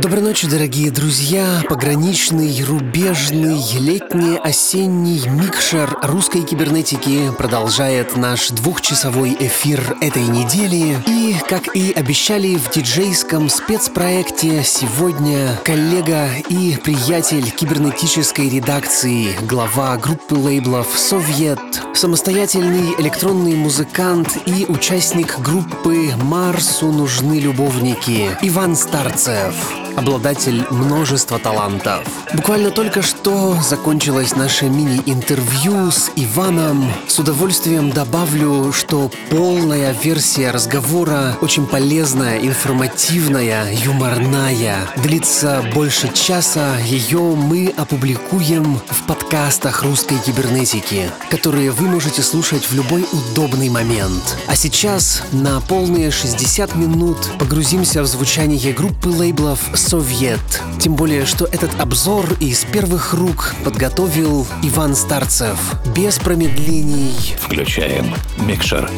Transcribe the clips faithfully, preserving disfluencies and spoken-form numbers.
Доброй ночи, дорогие друзья! Пограничный, рубежный, летний, осенний микшер русской кибернетики продолжает наш двухчасовой эфир этой недели. И, как и обещали в диджейском спецпроекте, сегодня коллега и приятель кибернетической редакции, глава группы лейблов «Soviet», самостоятельный электронный музыкант и участник группы «Марсу нужны любовники» Иван Старцев. Обладатель множества талантов. Буквально только что закончилось наше мини-интервью с Иваном. С удовольствием добавлю, что полная версия разговора очень полезная, информативная, юморная. Длится больше часа. Ее мы опубликуем в подкастах русской кибернетики, которые вы можете слушать в любой удобный момент. А сейчас на полные шестьдесят минут погрузимся в звучание группы лейблов «Soviet». Тем более, что этот обзор из первых рук подготовил Иван Старцев. Без промедлений. Включаем микшер.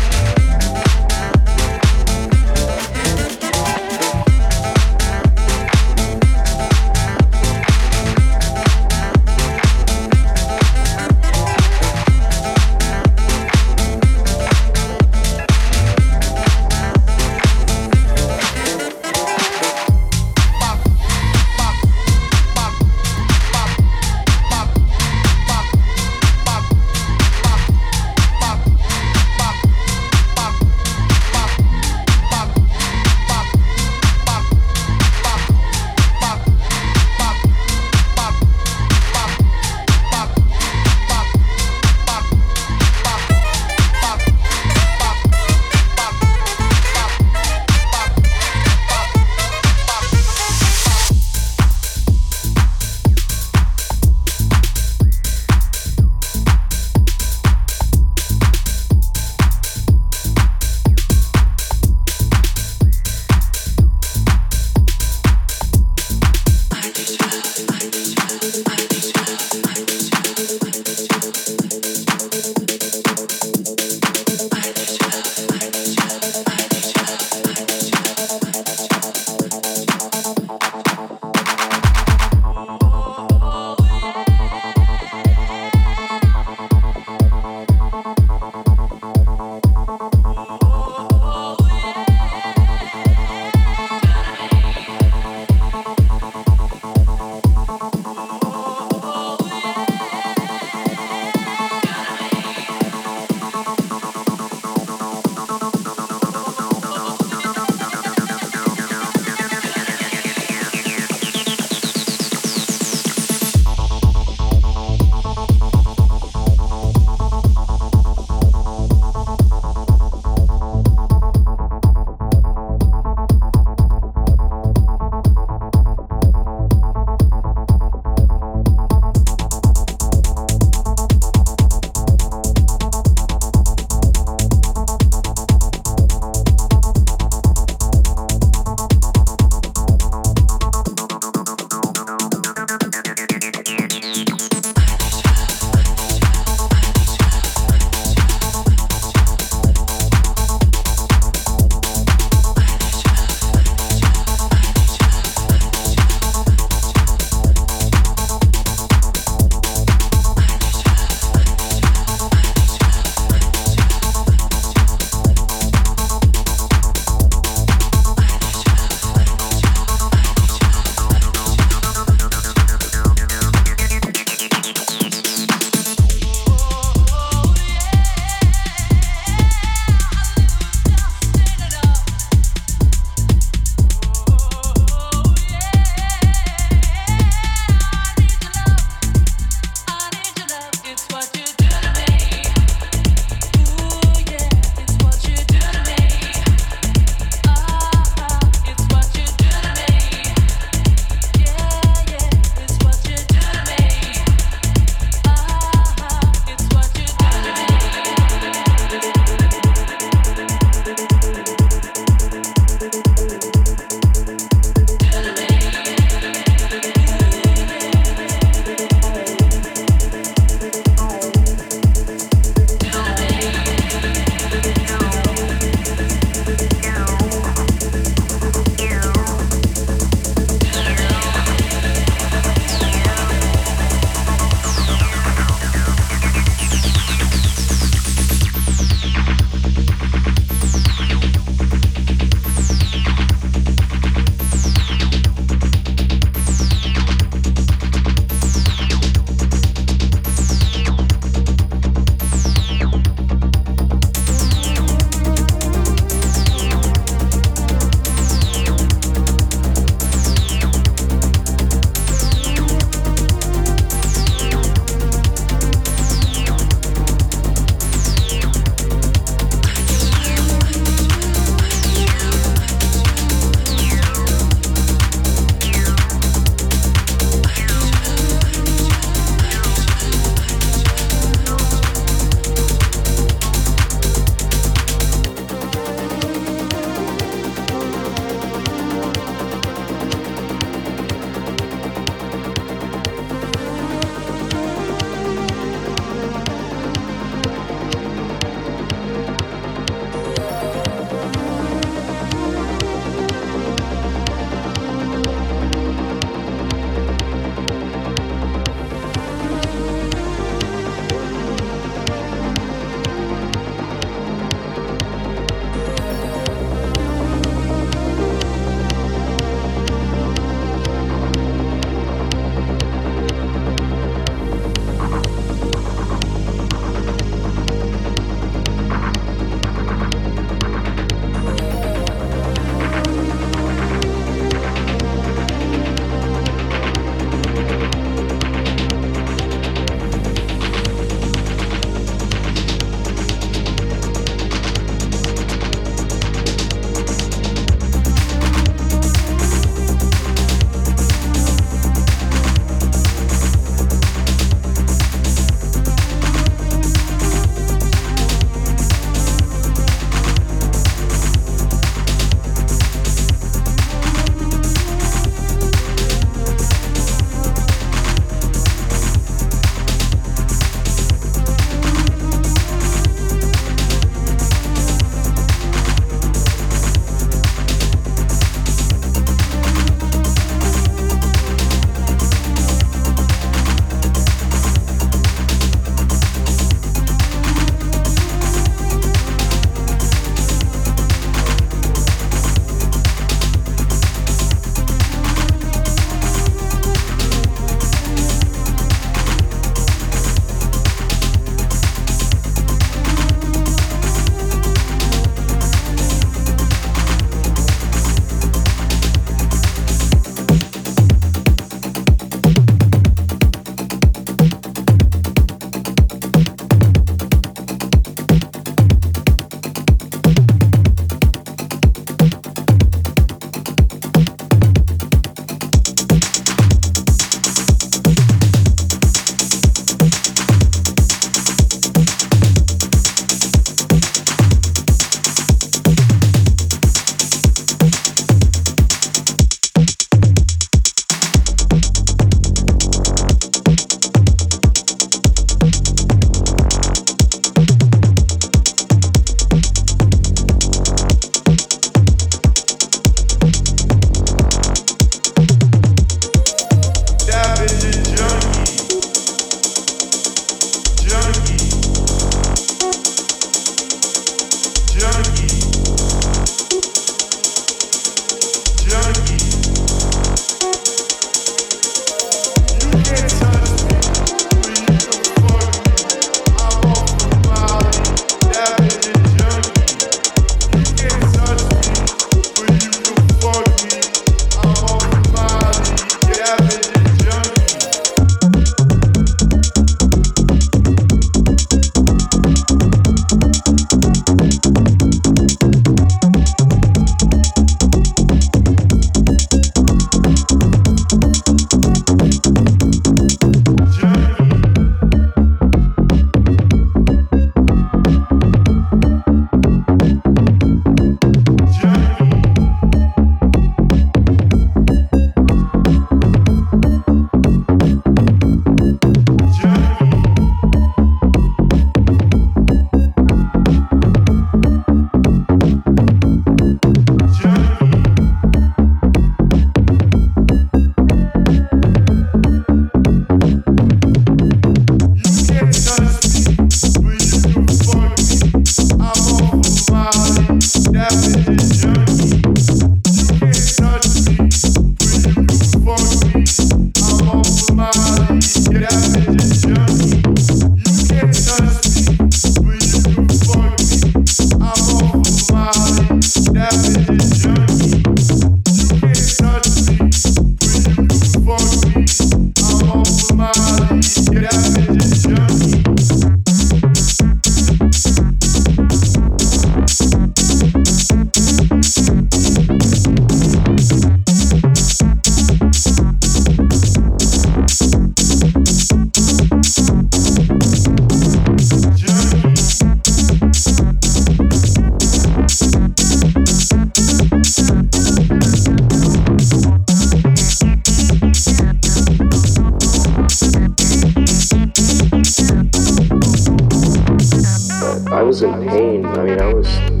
was in pain. I mean, I was in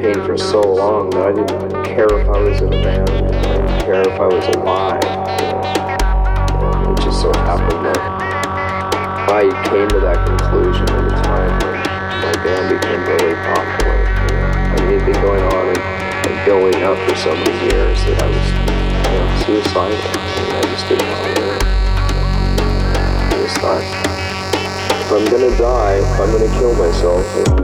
pain for so long that I didn't care if I was in a band. I didn't care if I was alive. You know? It just so happened that I came to that conclusion at a time when my band became really popular. You know? I mean, it had been going on and, and building up for so many years that I was you know, suicidal. I mean, I just didn't want to live. I just thought, if I'm gonna die, I'm gonna kill myself. We'll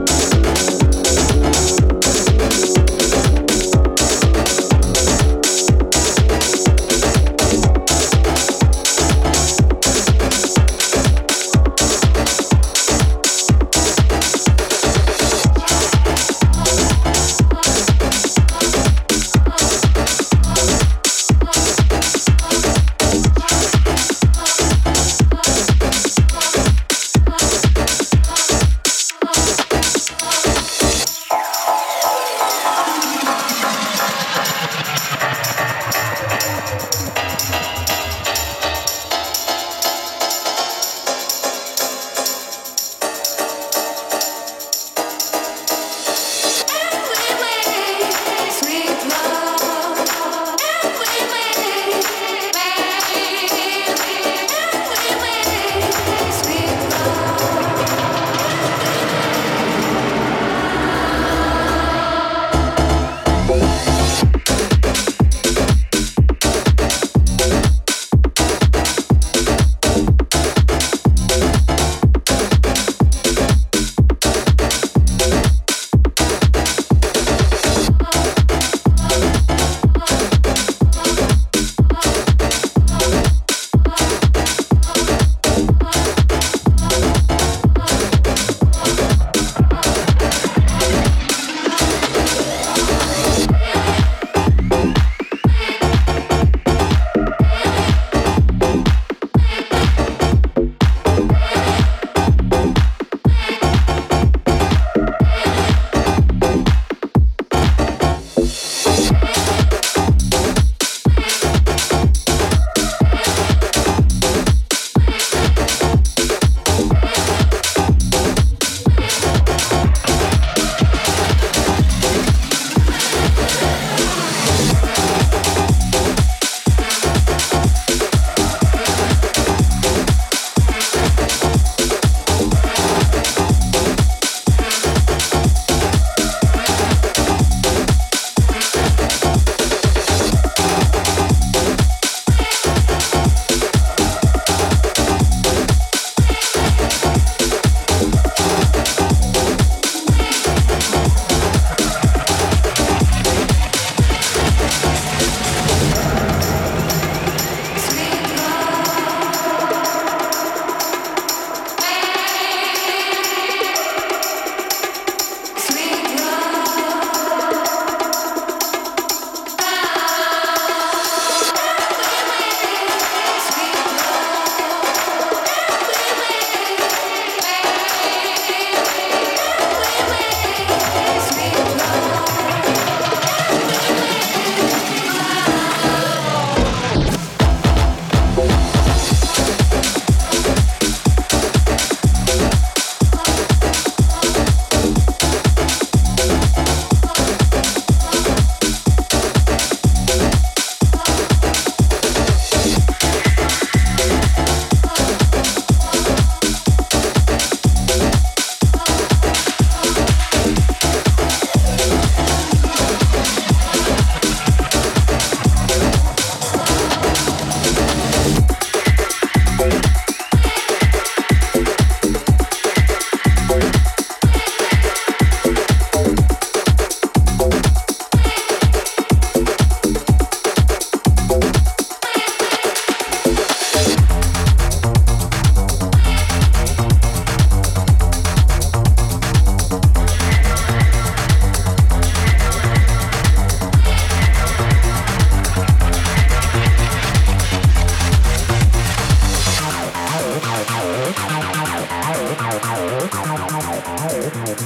be right back.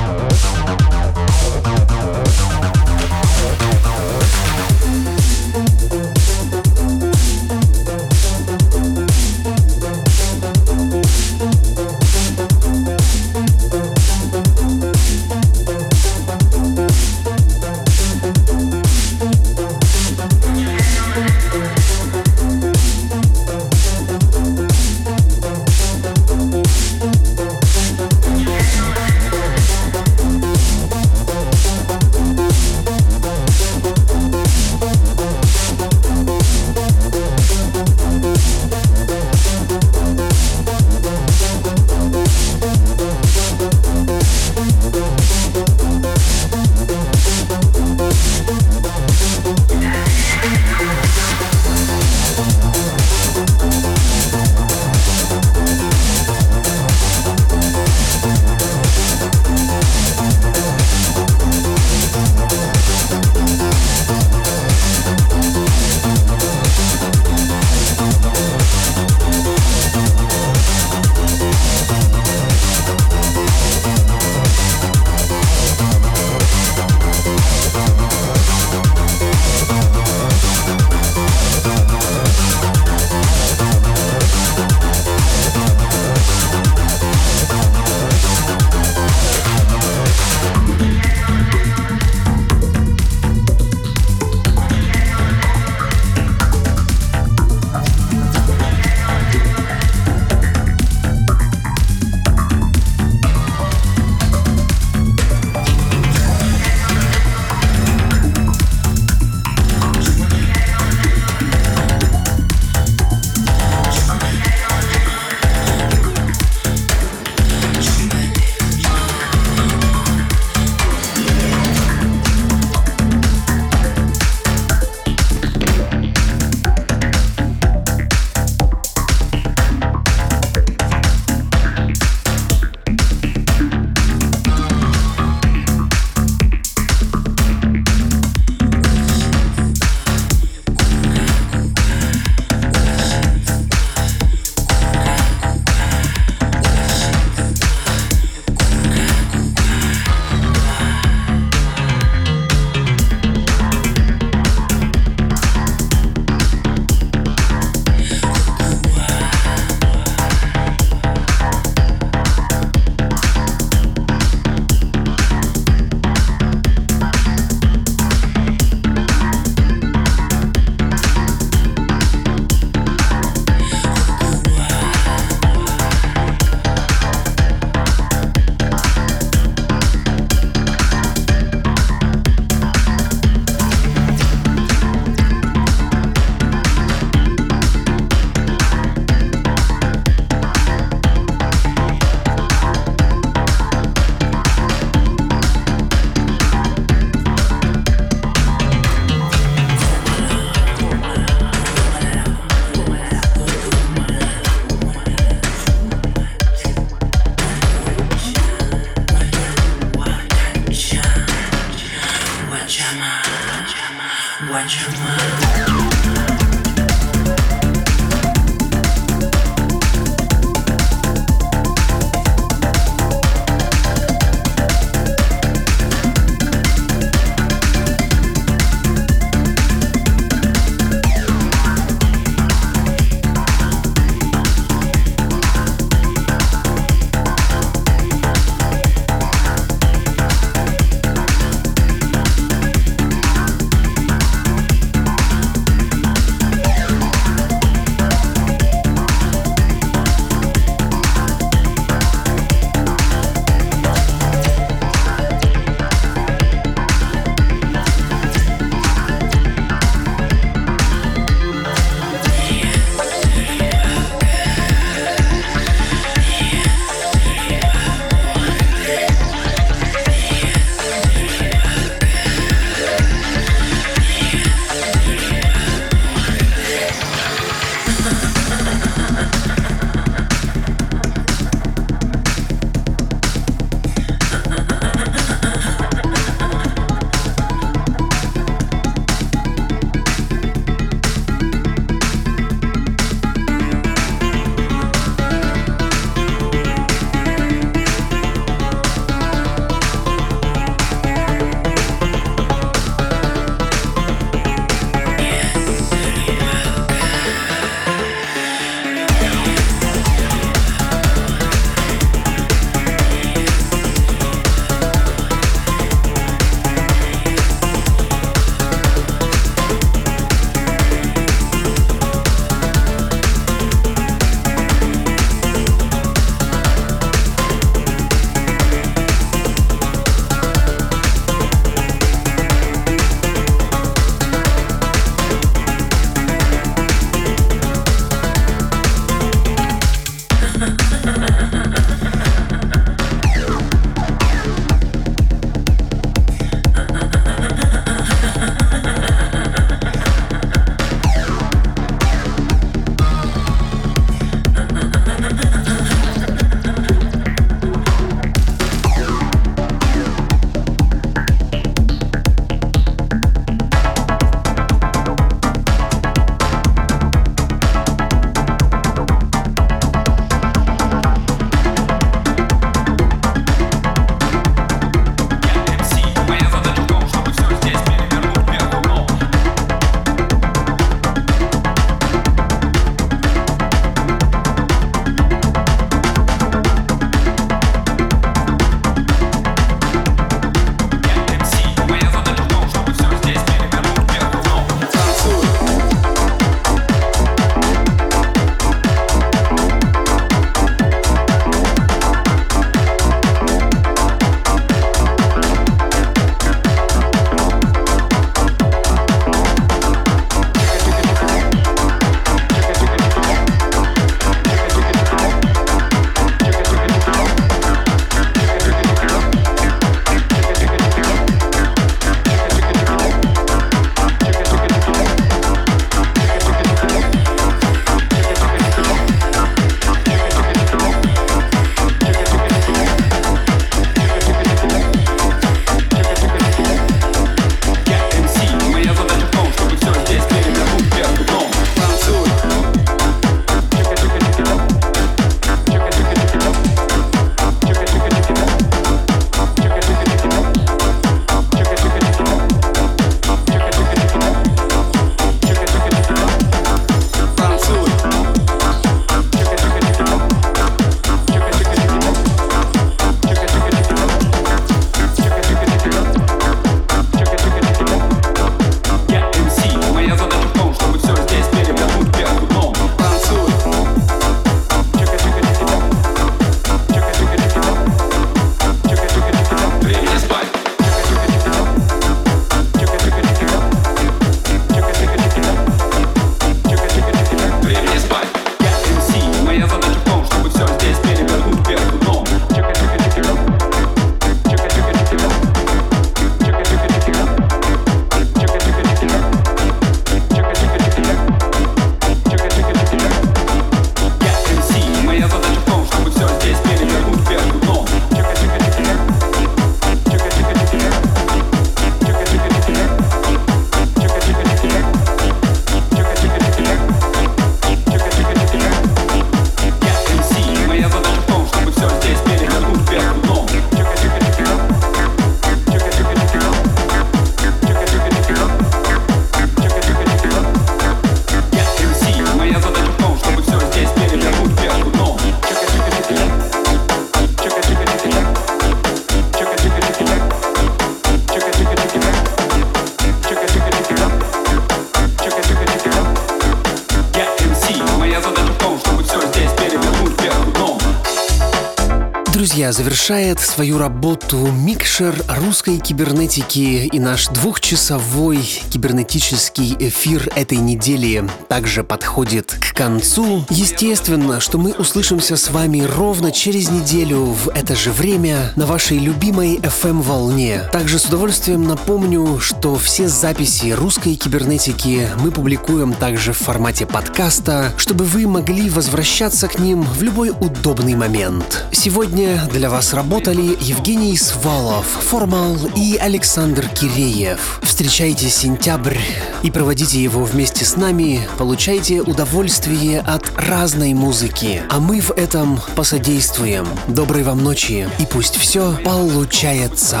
Друзья, завершает свою работу микшер русской кибернетики и наш двухчасовой кибернетический эфир этой недели также подходит к концу. Естественно, что мы услышимся с вами ровно через неделю в это же время на вашей любимой эф эм-волне. Также с удовольствием напомню, что все записи русской кибернетики мы публикуем также в формате подкаста, чтобы вы могли возвращаться к ним в любой удобный момент. Сегодня для вас работали Евгений Свалов, Формал и Александр Киреев. Встречайте сентябрь и проводите его вместе с нами, получайте удовольствие от разной музыки, а мы в этом посодействуем. Доброй вам ночи и пусть все получается.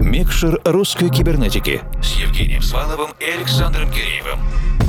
Микшер русской кибернетики с Евгением Сваловым и Александром Киреевым.